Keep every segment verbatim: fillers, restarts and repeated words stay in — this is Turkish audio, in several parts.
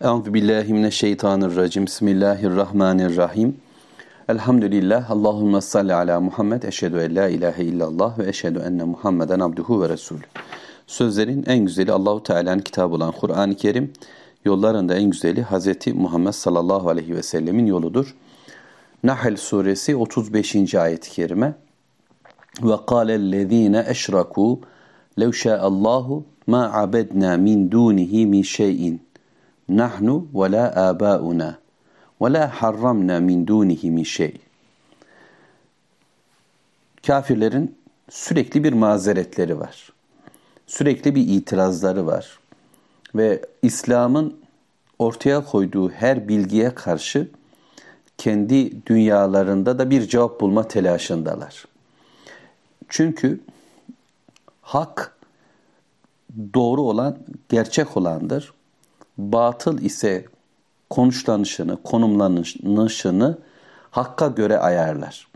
Euzubillahimineşşeytanirracim. Bismillahirrahmanirrahim. Elhamdülillah. Allahümme salli ala Muhammed. Eşhedü en la ilahe illallah ve eşhedü enne Muhammeden abduhu ve resulü. Sözlerin en güzeli Allahu Teala'nın kitabı olan Kur'an-ı Kerim, yolların da en güzeli Hazreti Muhammed sallallahu aleyhi ve sellemin yoludur. Nahl suresi otuz beşinci ayet-i kerime. Ve kâlellezîne eşrakû lev şâ'allâhu mâ abednâ min dûnihi min şey'in. Nahnu ve la âbâuna ve la harramna min dûnihi min şey. Kafirlerin sürekli bir mazeretleri var. Sürekli bir itirazları var. Ve İslam'ın ortaya koyduğu her bilgiye karşı kendi dünyalarında da bir cevap bulma telaşındalar. Çünkü hak doğru olan, gerçek olandır. Batıl ise konuşlanışını, konumlanışını hakka göre ayarlar.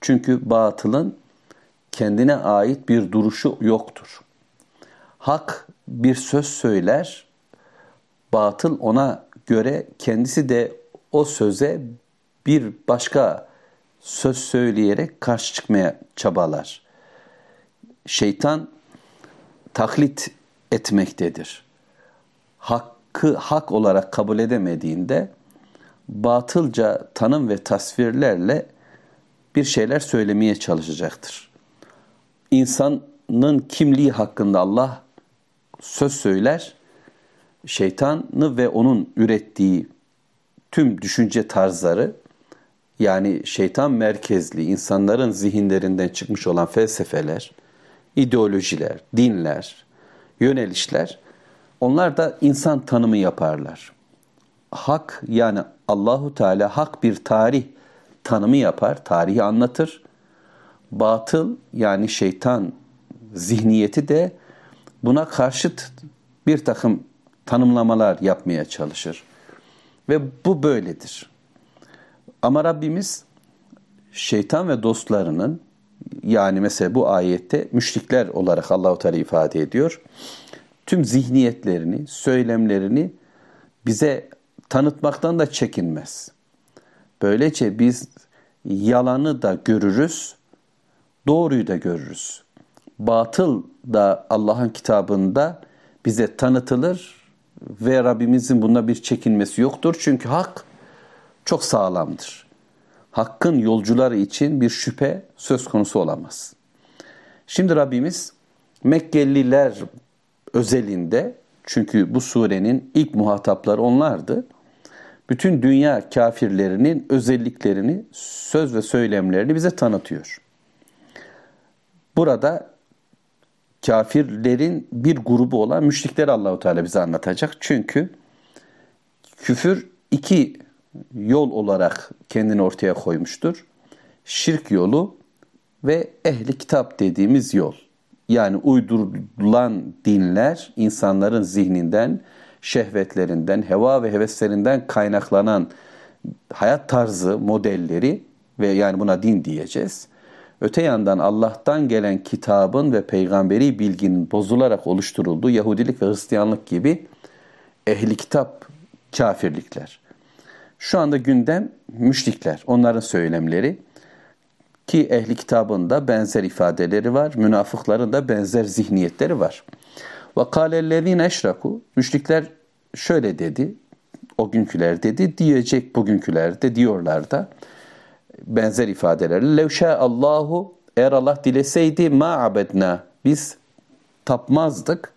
Çünkü batılın kendine ait bir duruşu yoktur. Hak bir söz söyler, batıl ona göre kendisi de o söze bir başka söz söyleyerek karşı çıkmaya çabalar. Şeytan taklit etmektedir. Hak hak olarak kabul edemediğinde batılca tanım ve tasvirlerle bir şeyler söylemeye çalışacaktır. İnsanın kimliği hakkında Allah söz söyler, şeytanı ve onun ürettiği tüm düşünce tarzları, yani şeytan merkezli insanların zihinlerinden çıkmış olan felsefeler, ideolojiler, dinler, yönelişler, onlar da insan tanımı yaparlar. Hak, yani Allahu Teala hak bir tarih tanımı yapar, tarihi anlatır. Batıl, yani şeytan zihniyeti de buna karşıt bir takım tanımlamalar yapmaya çalışır. Ve bu böyledir. Ama Rabbimiz şeytan ve dostlarının, yani mesela bu ayette müşrikler olarak Allahu Teala ifade ediyor, tüm zihniyetlerini, söylemlerini bize tanıtmaktan da çekinmez. Böylece biz yalanı da görürüz, doğruyu da görürüz. Batıl da Allah'ın kitabında bize tanıtılır ve Rabbimizin bunda bir çekinmesi yoktur. Çünkü hak çok sağlamdır. Hakkın yolcuları için bir şüphe söz konusu olamaz. Şimdi Rabbimiz Mekkeliler özelinde, çünkü bu surenin ilk muhatapları onlardı, bütün dünya kafirlerinin özelliklerini, söz ve söylemlerini bize tanıtıyor. Burada kafirlerin bir grubu olan müşrikleri Allahu Teala bize anlatacak. Çünkü küfür iki yol olarak kendini ortaya koymuştur. Şirk yolu ve ehli kitap dediğimiz yol. Yani uydurulan dinler, insanların zihninden, şehvetlerinden, heva ve heveslerinden kaynaklanan hayat tarzı modelleri ve yani buna din diyeceğiz. Öte yandan Allah'tan gelen kitabın ve peygamberi bilginin bozularak oluşturulduğu Yahudilik ve Hristiyanlık gibi ehli kitap kafirlikler. Şu anda gündem müşrikler, onların söylemleri. Ki ehli kitabın da benzer ifadeleri var, münafıkların da benzer zihniyetleri var. وَقَالَ eşraku, müşrikler şöyle dedi, o günküler dedi, diyecek bugünküler de, diyorlar da benzer ifadelerle. لَوْ Allahu, eğer Allah dileseydi ma abedna, biz tapmazdık.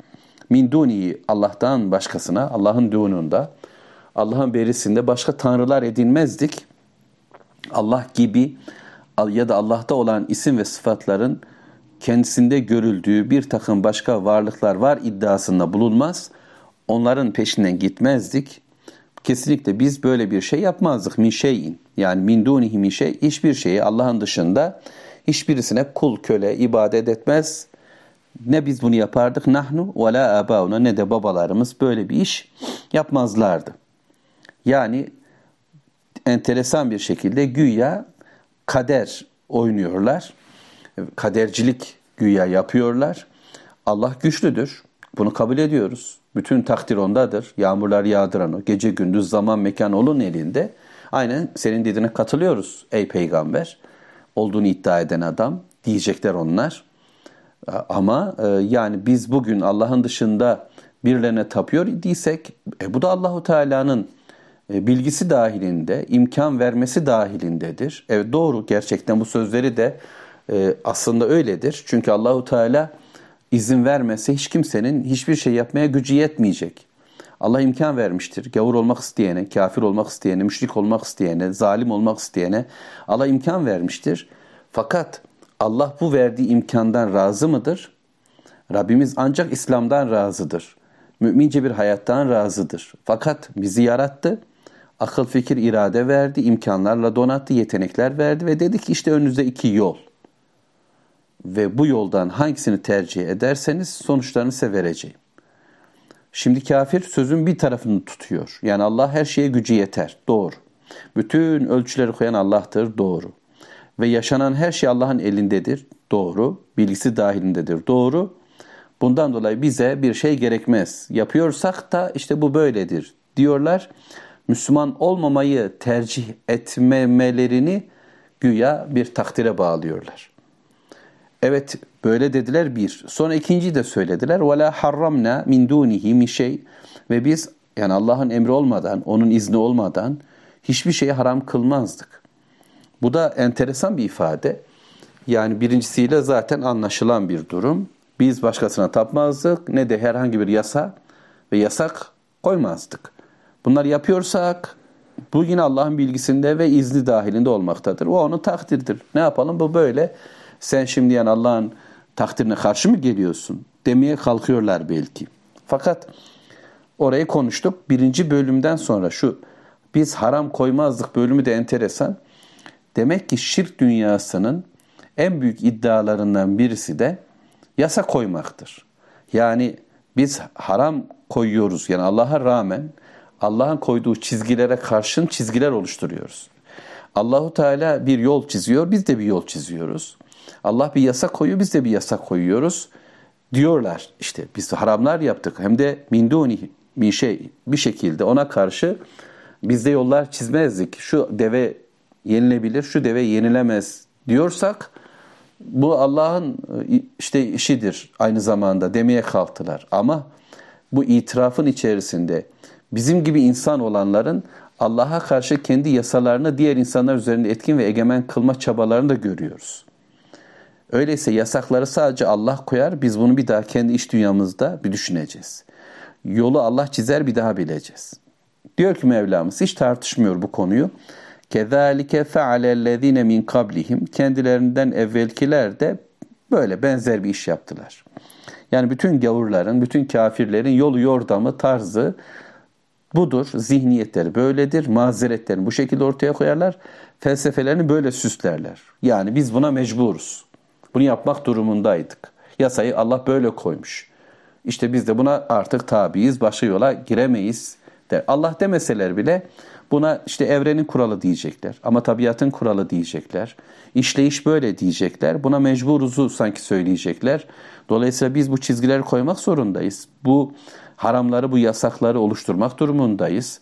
Min dunihi, Allah'tan başkasına, Allah'ın dununda, Allah'ın berisinde başka tanrılar edinmezdik. Allah gibi ya da Allah'ta olan isim ve sıfatların kendisinde görüldüğü bir takım başka varlıklar var iddiasında bulunmaz. Onların peşinden gitmezdik. Kesinlikle biz böyle bir şey yapmazdık. Min şeyin, yani min dunihi min şey, hiçbir şeyi Allah'ın dışında hiçbirisine kul, köle, ibadet etmez. Ne biz bunu yapardık, nahnu ve la abauna, ne de babalarımız böyle bir iş yapmazlardı. Yani enteresan bir şekilde güya kader oynuyorlar, kadercilik güya yapıyorlar. Allah güçlüdür, bunu kabul ediyoruz. Bütün takdir ondadır. Yağmurlar yağdıran o. Gece gündüz zaman mekan onun elinde. Aynen senin dediğine katılıyoruz ey peygamber. Olduğunu iddia eden adam. Diyecekler onlar. Ama yani biz bugün Allah'ın dışında birilerine tapıyor idiysek e, bu da Allahu Teala'nın bilgisi dahilinde, imkan vermesi dahilindedir. Evet doğru, gerçekten bu sözleri de e, aslında öyledir. Çünkü Allahu Teala izin vermese hiç kimsenin hiçbir şey yapmaya gücü yetmeyecek. Allah imkan vermiştir. Gavur olmak isteyene, kafir olmak isteyene, müşrik olmak isteyene, zalim olmak isteyene Allah imkan vermiştir. Fakat Allah bu verdiği imkandan razı mıdır? Rabbimiz ancak İslam'dan razıdır. Mümince bir hayattan razıdır. Fakat bizi yarattı. Akıl, fikir, irade verdi. İmkanlarla donattı, yetenekler verdi ve dedi ki işte önünüzde iki yol. Ve bu yoldan hangisini tercih ederseniz sonuçlarını size vereceğim. Şimdi kafir sözün bir tarafını tutuyor. Yani Allah her şeye gücü yeter. Doğru. Bütün ölçüleri koyan Allah'tır. Doğru. Ve yaşanan her şey Allah'ın elindedir. Doğru. Bilgisi dahilindedir. Doğru. Bundan dolayı bize bir şey gerekmez. Yapıyorsak da işte bu böyledir diyorlar. Müslüman olmamayı tercih etmemelerini güya bir takdire bağlıyorlar. Evet böyle dediler bir. Sonra ikinciyi de söylediler. وَلَا حَرَّمْنَا مِنْ دُونِهِ مِنْ شَيْءٍ Ve biz yani Allah'ın emri olmadan, onun izni olmadan hiçbir şeyi haram kılmazdık. Bu da enteresan bir ifade. Yani birincisiyle zaten anlaşılan bir durum. Biz başkasına tapmazdık, ne de herhangi bir yasa ve yasak koymazdık. Bunları yapıyorsak bu yine Allah'ın bilgisinde ve izni dahilinde olmaktadır. O onun takdirdir. Ne yapalım bu böyle. Sen şimdi yani Allah'ın takdirine karşı mı geliyorsun demeye kalkıyorlar belki. Fakat orayı konuştuk. Birinci bölümden sonra şu biz haram koymazdık bölümü de enteresan. Demek ki şirk dünyasının en büyük iddialarından birisi de yasa koymaktır. Yani biz haram koyuyoruz. Yani Allah'a rağmen Allah'ın koyduğu çizgilere karşın çizgiler oluşturuyoruz. Allahu Teala bir yol çiziyor, biz de bir yol çiziyoruz. Allah bir yasa koyuyor, biz de bir yasa koyuyoruz. Diyorlar işte biz haramlar yaptık. Hem de min dunihi bir şey bir şekilde ona karşı biz de yollar çizmezdik. Şu deve yenilebilir, şu deve yenilemez diyorsak bu Allah'ın işte işidir aynı zamanda demeye kalktılar. Ama bu itirafın içerisinde bizim gibi insan olanların Allah'a karşı kendi yasalarını diğer insanlar üzerinde etkin ve egemen kılma çabalarını da görüyoruz. Öyleyse yasakları sadece Allah koyar, biz bunu bir daha kendi iç dünyamızda bir düşüneceğiz. Yolu Allah çizer bir daha bileceğiz. Diyor ki Mevlamız hiç tartışmıyor bu konuyu. كَذَٰلِكَ فَعَلَ الَّذ۪ينَ مِنْ قَبْلِهِمْ Kendilerinden evvelkiler de böyle benzer bir iş yaptılar. Yani bütün gavurların, bütün kafirlerin yolu yordamı, tarzı budur. Zihniyetleri böyledir. Mazeretlerini bu şekilde ortaya koyarlar. Felsefelerini böyle süslerler. Yani biz buna mecburuz. Bunu yapmak durumundaydık. Yasayı Allah böyle koymuş. İşte biz de buna artık tabiiz, başka yola giremeyiz der. Allah demeseler bile buna işte evrenin kuralı diyecekler ama tabiatın kuralı diyecekler. İşleyiş böyle diyecekler. Buna mecburuzu sanki söyleyecekler. Dolayısıyla biz bu çizgileri koymak zorundayız. Bu haramları, bu yasakları oluşturmak durumundayız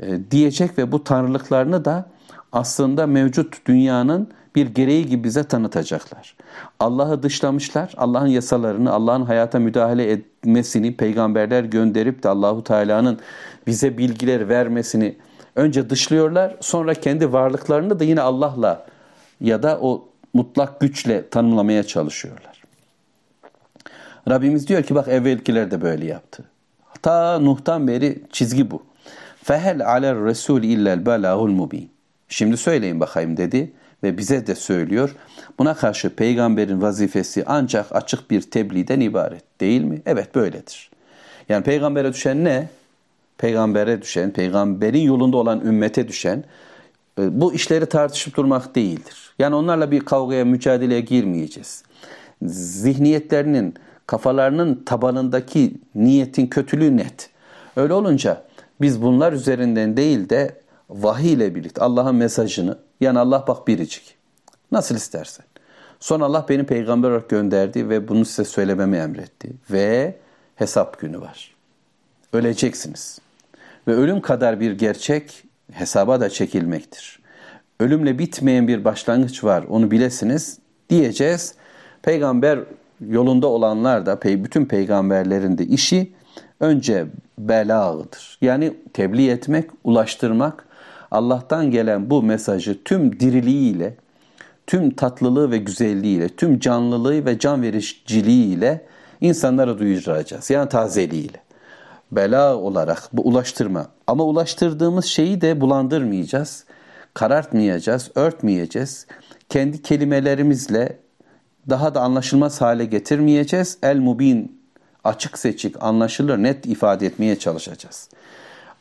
e, diyecek ve bu tanrılıklarını da aslında mevcut dünyanın bir gereği gibi bize tanıtacaklar. Allah'ı dışlamışlar. Allah'ın yasalarını, Allah'ın hayata müdahale etmesini, peygamberler gönderip de Allahu Teala'nın bize bilgiler vermesini önce dışlıyorlar, sonra kendi varlıklarını da yine Allah'la ya da o mutlak güçle tanımlamaya çalışıyorlar. Rabbimiz diyor ki bak evvelkiler de böyle yaptı. Ta Nuh'tan beri çizgi bu. فَهَلْ عَلَى الرَّسُولِ اِلَّا الْبَلَاهُ الْمُب۪ينَ Şimdi söyleyin bakayım dedi ve bize de söylüyor. Buna karşı peygamberin vazifesi ancak açık bir tebliğden ibaret değil mi? Evet böyledir. Yani peygambere düşen ne? Peygambere düşen, peygamberin yolunda olan ümmete düşen bu işleri tartışıp durmak değildir. Yani onlarla bir kavgaya, mücadeleye girmeyeceğiz. Zihniyetlerinin, kafalarının tabanındaki niyetin kötülüğü net. Öyle olunca biz bunlar üzerinden değil de vahiy ile birlikte Allah'ın mesajını, yani Allah bak biricik, nasıl istersen. Sonra Allah beni peygamber olarak gönderdi ve bunu size söylememi emretti. Ve hesap günü var. öleceksiniz. Ve ölüm kadar bir gerçek hesaba da çekilmektir. Ölümle bitmeyen bir başlangıç var, onu bilesiniz diyeceğiz. Peygamber yolunda olanlar da, bütün peygamberlerin de işi önce belağıdır. Yani tebliğ etmek, ulaştırmak, Allah'tan gelen bu mesajı tüm diriliğiyle, tüm tatlılığı ve güzelliğiyle, tüm canlılığı ve can vericiliğiyle insanlara duyuracağız. Yani tazeliğiyle. Bela olarak bu ulaştırma. Ama ulaştırdığımız şeyi de bulandırmayacağız, karartmayacağız, örtmeyeceğiz. Kendi kelimelerimizle daha da anlaşılmaz hale getirmeyeceğiz. El-Mubin, açık seçik, anlaşılır, net ifade etmeye çalışacağız.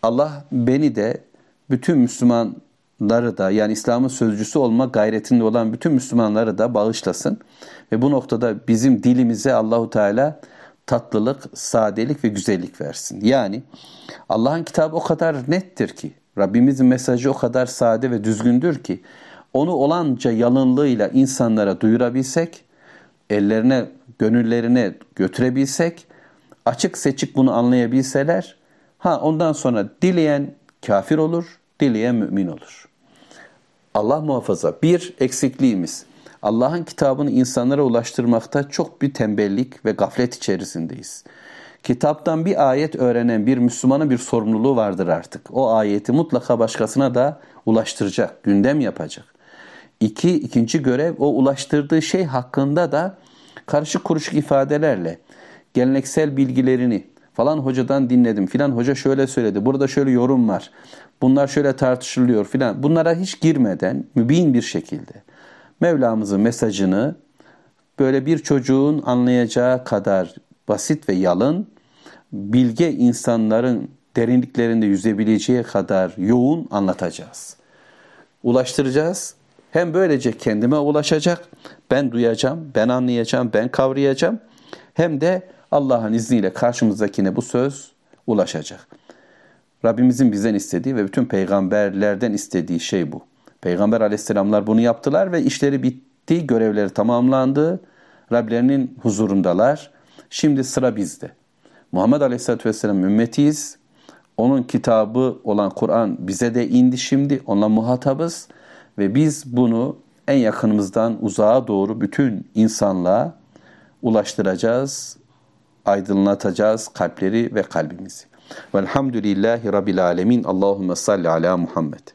Allah beni de, bütün Müslümanları da, yani İslam'ın sözcüsü olma gayretinde olan bütün Müslümanları da bağışlasın. Ve bu noktada bizim dilimize Allahu Teala tatlılık, sadelik ve güzellik versin. Yani Allah'ın kitabı o kadar nettir ki, Rabbimizin mesajı o kadar sade ve düzgündür ki, onu olanca yalınlığıyla insanlara duyurabilsek, ellerine, gönüllerine götürebilsek, açık seçik bunu anlayabilseler, ha ondan sonra dileyen kafir olur, dileyen mümin olur. Allah muhafaza. Bir eksikliğimiz, Allah'ın kitabını insanlara ulaştırmakta çok bir tembellik ve gaflet içerisindeyiz. Kitaptan bir ayet öğrenen bir Müslümanın bir sorumluluğu vardır artık. O ayeti mutlaka başkasına da ulaştıracak, gündem yapacak. İki, ikinci görev, o ulaştırdığı şey hakkında da karışık kuruşuk ifadelerle, geleneksel bilgilerini, falan hocadan dinledim, filan hoca şöyle söyledi, burada şöyle yorum var, bunlar şöyle tartışılıyor filan, bunlara hiç girmeden mübin bir şekilde Mevlamızın mesajını böyle bir çocuğun anlayacağı kadar basit ve yalın, bilge insanların derinliklerinde yüzebileceği kadar yoğun anlatacağız. Ulaştıracağız. Hem böylece kendime ulaşacak, ben duyacağım, ben anlayacağım, ben kavrayacağım. Hem de Allah'ın izniyle karşımızdakine bu söz ulaşacak. Rabbimizin bizden istediği ve bütün peygamberlerden istediği şey bu. Peygamber aleyhisselamlar bunu yaptılar ve işleri bitti, görevleri tamamlandı. Rablerinin huzurundalar. Şimdi sıra bizde. Muhammed aleyhisselatü vesselam ümmetiyiz. Onun kitabı olan Kur'an bize de indi şimdi. Onunla muhatabız. Ve biz bunu en yakınımızdan uzağa doğru bütün insanlığa ulaştıracağız, aydınlatacağız kalpleri ve kalbimizi. Velhamdülillahi Rabbil alemin. Allahümme salli ala Muhammed.